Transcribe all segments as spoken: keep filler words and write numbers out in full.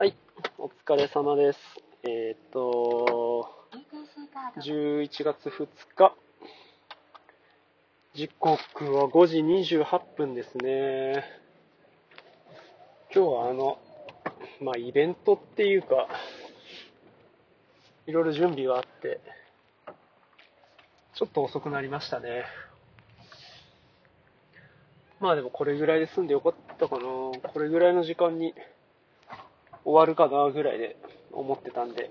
はい、お疲れ様です。えっと、じゅういちがつふつか、時刻はごじにじゅうはっぷんですね。今日はあの、まあイベントっていうか、いろいろ準備があって、ちょっと遅くなりましたね。まあでもこれぐらいで済んでよかったかな。これぐらいの時間に、終わるかなぐらいで思ってたんで、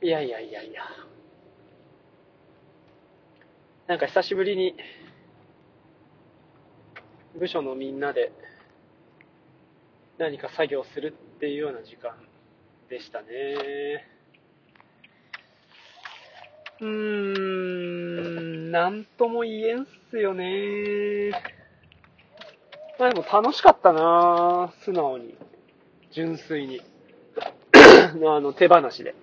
いやいやいやいや、なんか久しぶりに部署のみんなで何か作業するっていうような時間でしたね。うーん、なんとも言えんっすよね。まあでも楽しかったなぁ、素直に。純粋に。あの、手放しで。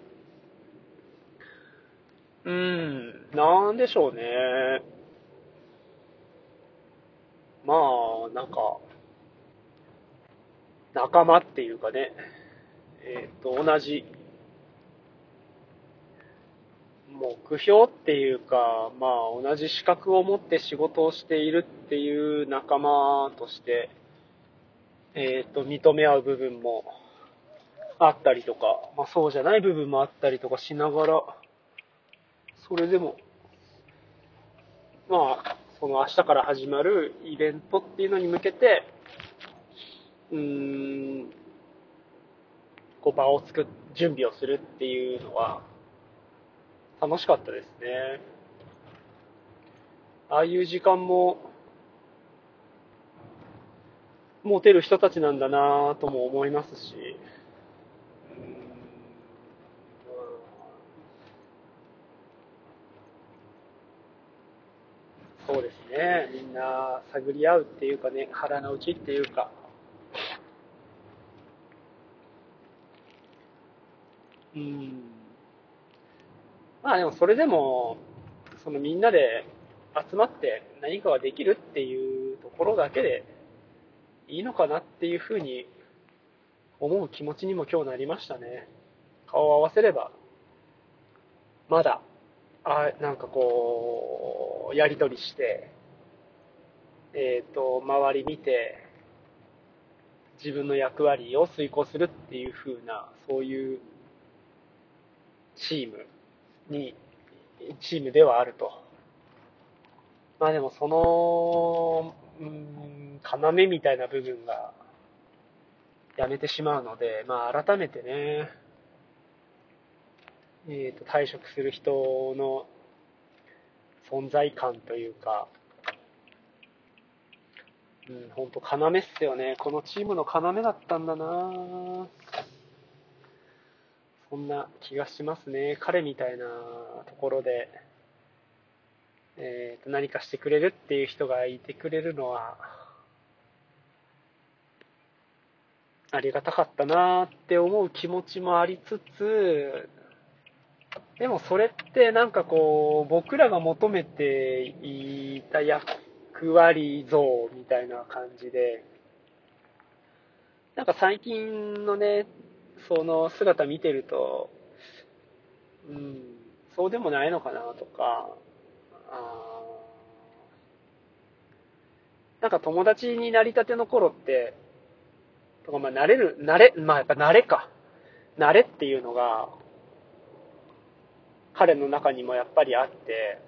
うーん、なんでしょうね。まあ、なんか、仲間っていうかね、えっと、同じ、目標っていうか、まあ同じ資格を持って仕事をしているっていう仲間として、えっと、認め合う部分もあったりとか、まあそうじゃない部分もあったりとかしながら、それでも、まあ、その明日から始まるイベントっていうのに向けて、うーん、こう場を作っ、準備をするっていうのは、楽しかったですね。ああいう時間も持てる人たちなんだなぁとも思いますし、そうですね、みんな探り合うっていうかね、腹の内っていうか、うーん、まあでもそれでもそのみんなで集まって何かができるっていうところだけでいいのかなっていうふうに思う気持ちにも今日なりましたね。顔を合わせればまだあなんかこうやり取りしてえっと周り見て自分の役割を遂行するっていうふうなそういうチームにチームではあると。まあでもそのうん要みたいな部分がやめてしまうので、まあ改めてね、えーと退職する人の存在感というか、うん本当要っすよね。このチームの要だったんだな。そんな気がしますね。彼みたいなところで、えーと、何かしてくれるっていう人がいてくれるのはありがたかったなって思う気持ちもありつつ、でもそれってなんかこう僕らが求めていた役割像みたいな感じで、なんか最近のねその姿見てると、うん、そうでもないのかなとか、あなんか友達になりたての頃って、とかまあ慣れる、慣れ、まあやっぱ慣れか。慣れっていうのが、彼の中にもやっぱりあって、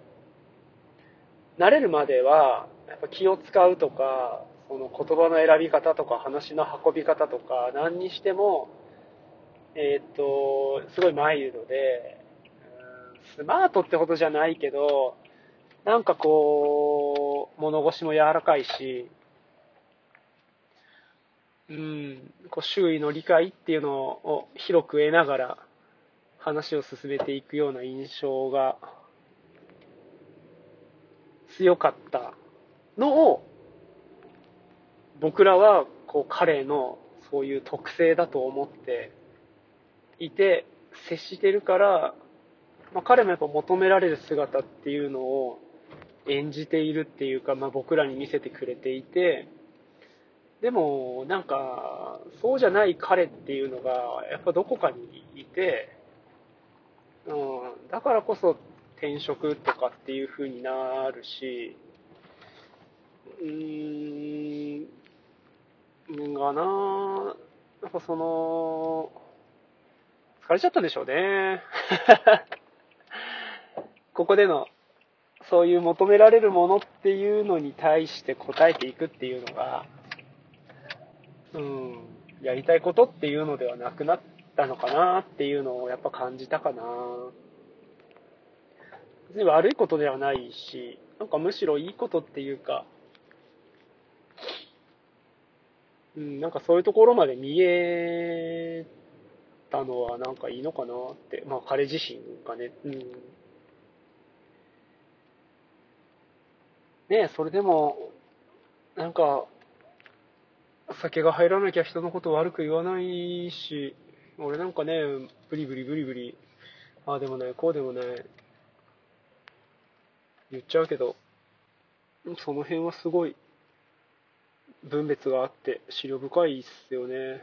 慣れるまでは、やっぱ気を使うとか、その言葉の選び方とか話の運び方とか、何にしても、えっと、すごいマイルドで、うん、スマートってほどじゃないけど、なんかこう、物腰も柔らかいし、うん、こう周囲の理解っていうのを広く得ながら話を進めていくような印象が強かったのを、僕らはこう彼のそういう特性だと思って、いて接してるから、まあ、彼もやっぱ求められる姿っていうのを演じているっていうか、まあ、僕らに見せてくれていて、でもなんかそうじゃない彼っていうのがやっぱどこかにいて、うん、だからこそ転職とかっていう風になるし、うーんがな、なんかその疲れちゃったでしょうね。ここでのそういう求められるものっていうのに対して答えていくっていうのが、うん、やりたいことっていうのではなくなったのかなっていうのをやっぱ感じたかな。別に悪いことではないし、なんかむしろいいことっていうか、うん、なんかそういうところまで見えたのはなんかいいのかなって、まあ彼自身がね、うん。ねえ、それでも、なんか、酒が入らなきゃ人のこと悪く言わないし、俺なんかね、ブリブリブリブリ、ああでもない、こうでもない、言っちゃうけど、その辺はすごい、分別があって、思慮深いっすよね。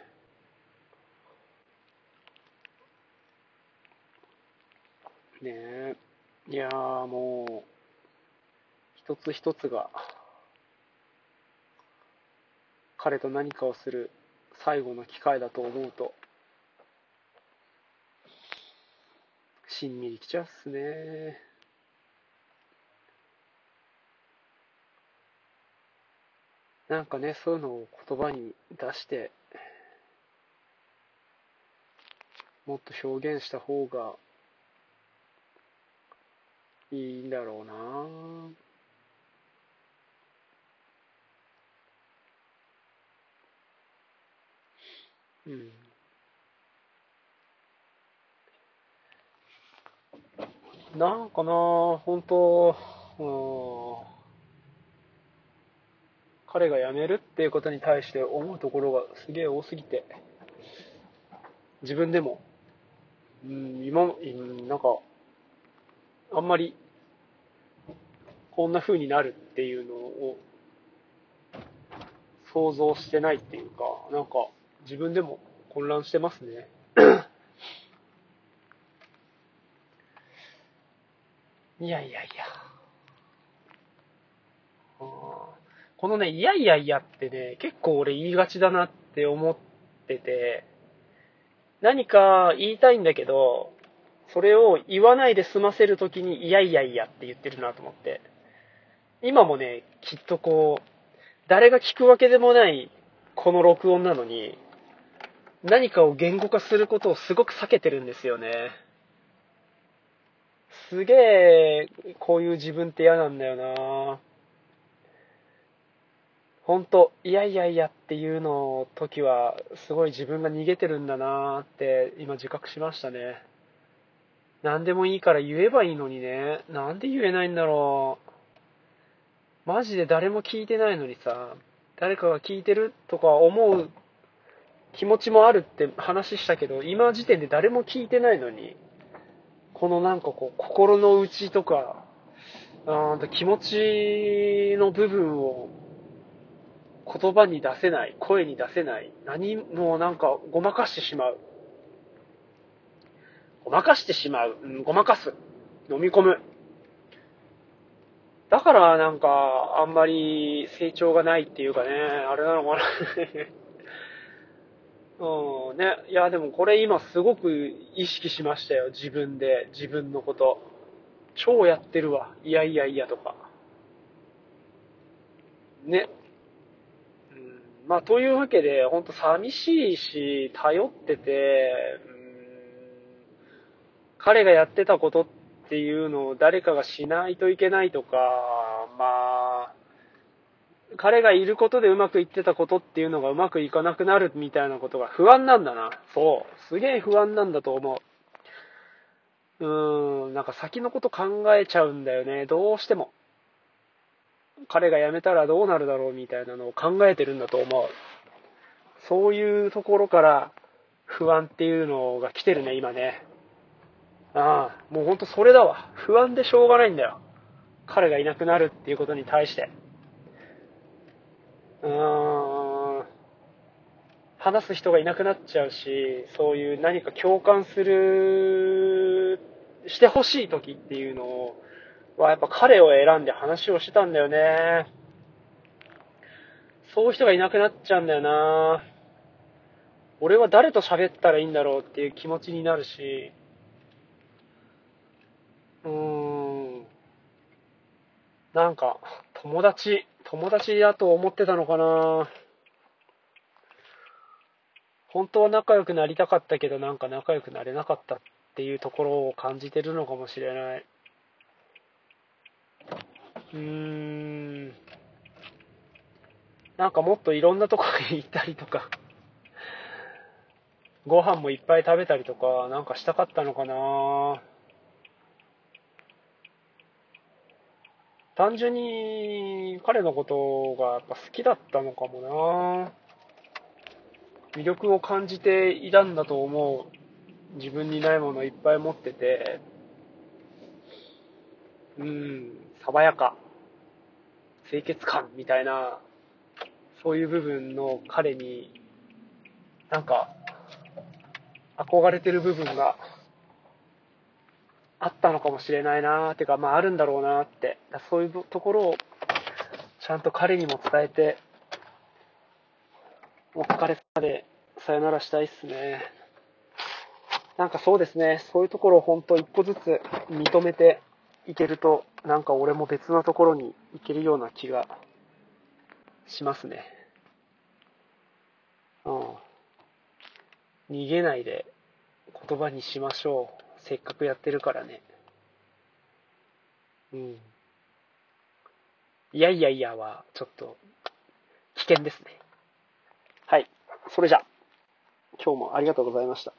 ねえ、いやーもう、一つ一つが彼と何かをする最後の機会だと思うとしんみりきちゃうっすね。なんかね、そういうのを言葉に出してもっと表現した方がいいんだろうな。うん、なんかなぁ、本当、うん、彼が辞めるっていうことに対して思うところがすげえ多すぎて、自分でも、うん、今、うん、なんか、あんまり、こんな風になるっていうのを想像してないっていうか、なんか、自分でも混乱してますね。いやいやいや。あこのね、いやいやいやってね、結構俺言いがちだなって思ってて、何か言いたいんだけど、それを言わないで済ませるときに、いやいやいやって言ってるなと思って。今もね、きっとこう、誰が聞くわけでもない、この録音なのに、何かを言語化することをすごく避けてるんですよね。すげえこういう自分って嫌なんだよな。ほんといやいやいやっていうの時はすごい自分が逃げてるんだなって今自覚しましたね。何でもいいから言えばいいのにね。なんで言えないんだろう。マジで誰も聞いてないのにさ、誰かが聞いてるとか思う気持ちもあるって話したけど、今時点で誰も聞いてないのに、このなんかこう、心の内とか、あー気持ちの部分を言葉に出せない、声に出せない、何もなんかごまかしてしまう。ごまかしてしまう。うん、ごまかす。飲み込む。だからなんか、あんまり成長がないっていうかね、あれなのかな。うんね、いやでもこれ今すごく意識しましたよ、自分で自分のこと超やってるわ、いやいやいやとかね、うん、まあというわけで本当寂しいし頼ってて、うん、彼がやってたことっていうのを誰かがしないといけないとか、まあ彼がいることでうまくいってたことっていうのがうまくいかなくなるみたいなことが不安なんだな。そう。すげえ不安なんだと思う。うーん、なんか先のこと考えちゃうんだよね。どうしても。彼が辞めたらどうなるだろうみたいなのを考えてるんだと思う。そういうところから不安っていうのが来てるね、今ね。ああ、もうほんとそれだわ。不安でしょうがないんだよ。彼がいなくなるっていうことに対して。うーん話す人がいなくなっちゃうし、そういう何か共感するしてほしい時っていうのはやっぱ彼を選んで話をしてたんだよね。そういう人がいなくなっちゃうんだよな。俺は誰と喋ったらいいんだろうっていう気持ちになるし、うーん、なんか友達友達だと思ってたのかな。本当は仲良くなりたかったけど、なんか仲良くなれなかったっていうところを感じてるのかもしれない。うーん、なんかもっといろんなとこに行ったりとか、ご飯もいっぱい食べたりとか、なんかしたかったのかな。単純に彼のことがやっぱ好きだったのかもな。魅力を感じていたんだと思う。自分にないものをいっぱい持ってて、うーん、爽やか、清潔感みたいな、そういう部分の彼になんか憧れてる部分があったのかもしれないなーってか、まああるんだろうなーって、そういうところをちゃんと彼にも伝えて、お疲れ様でさよならしたいっすね。なんかそうですね、そういうところをほんと一個ずつ認めていけると、なんか俺も別なところに行けるような気がしますね。うん、逃げないで言葉にしましょう。せっかくやってるからね。うん。いやいやいやはちょっと危険ですね。はい。それじゃ、今日もありがとうございました。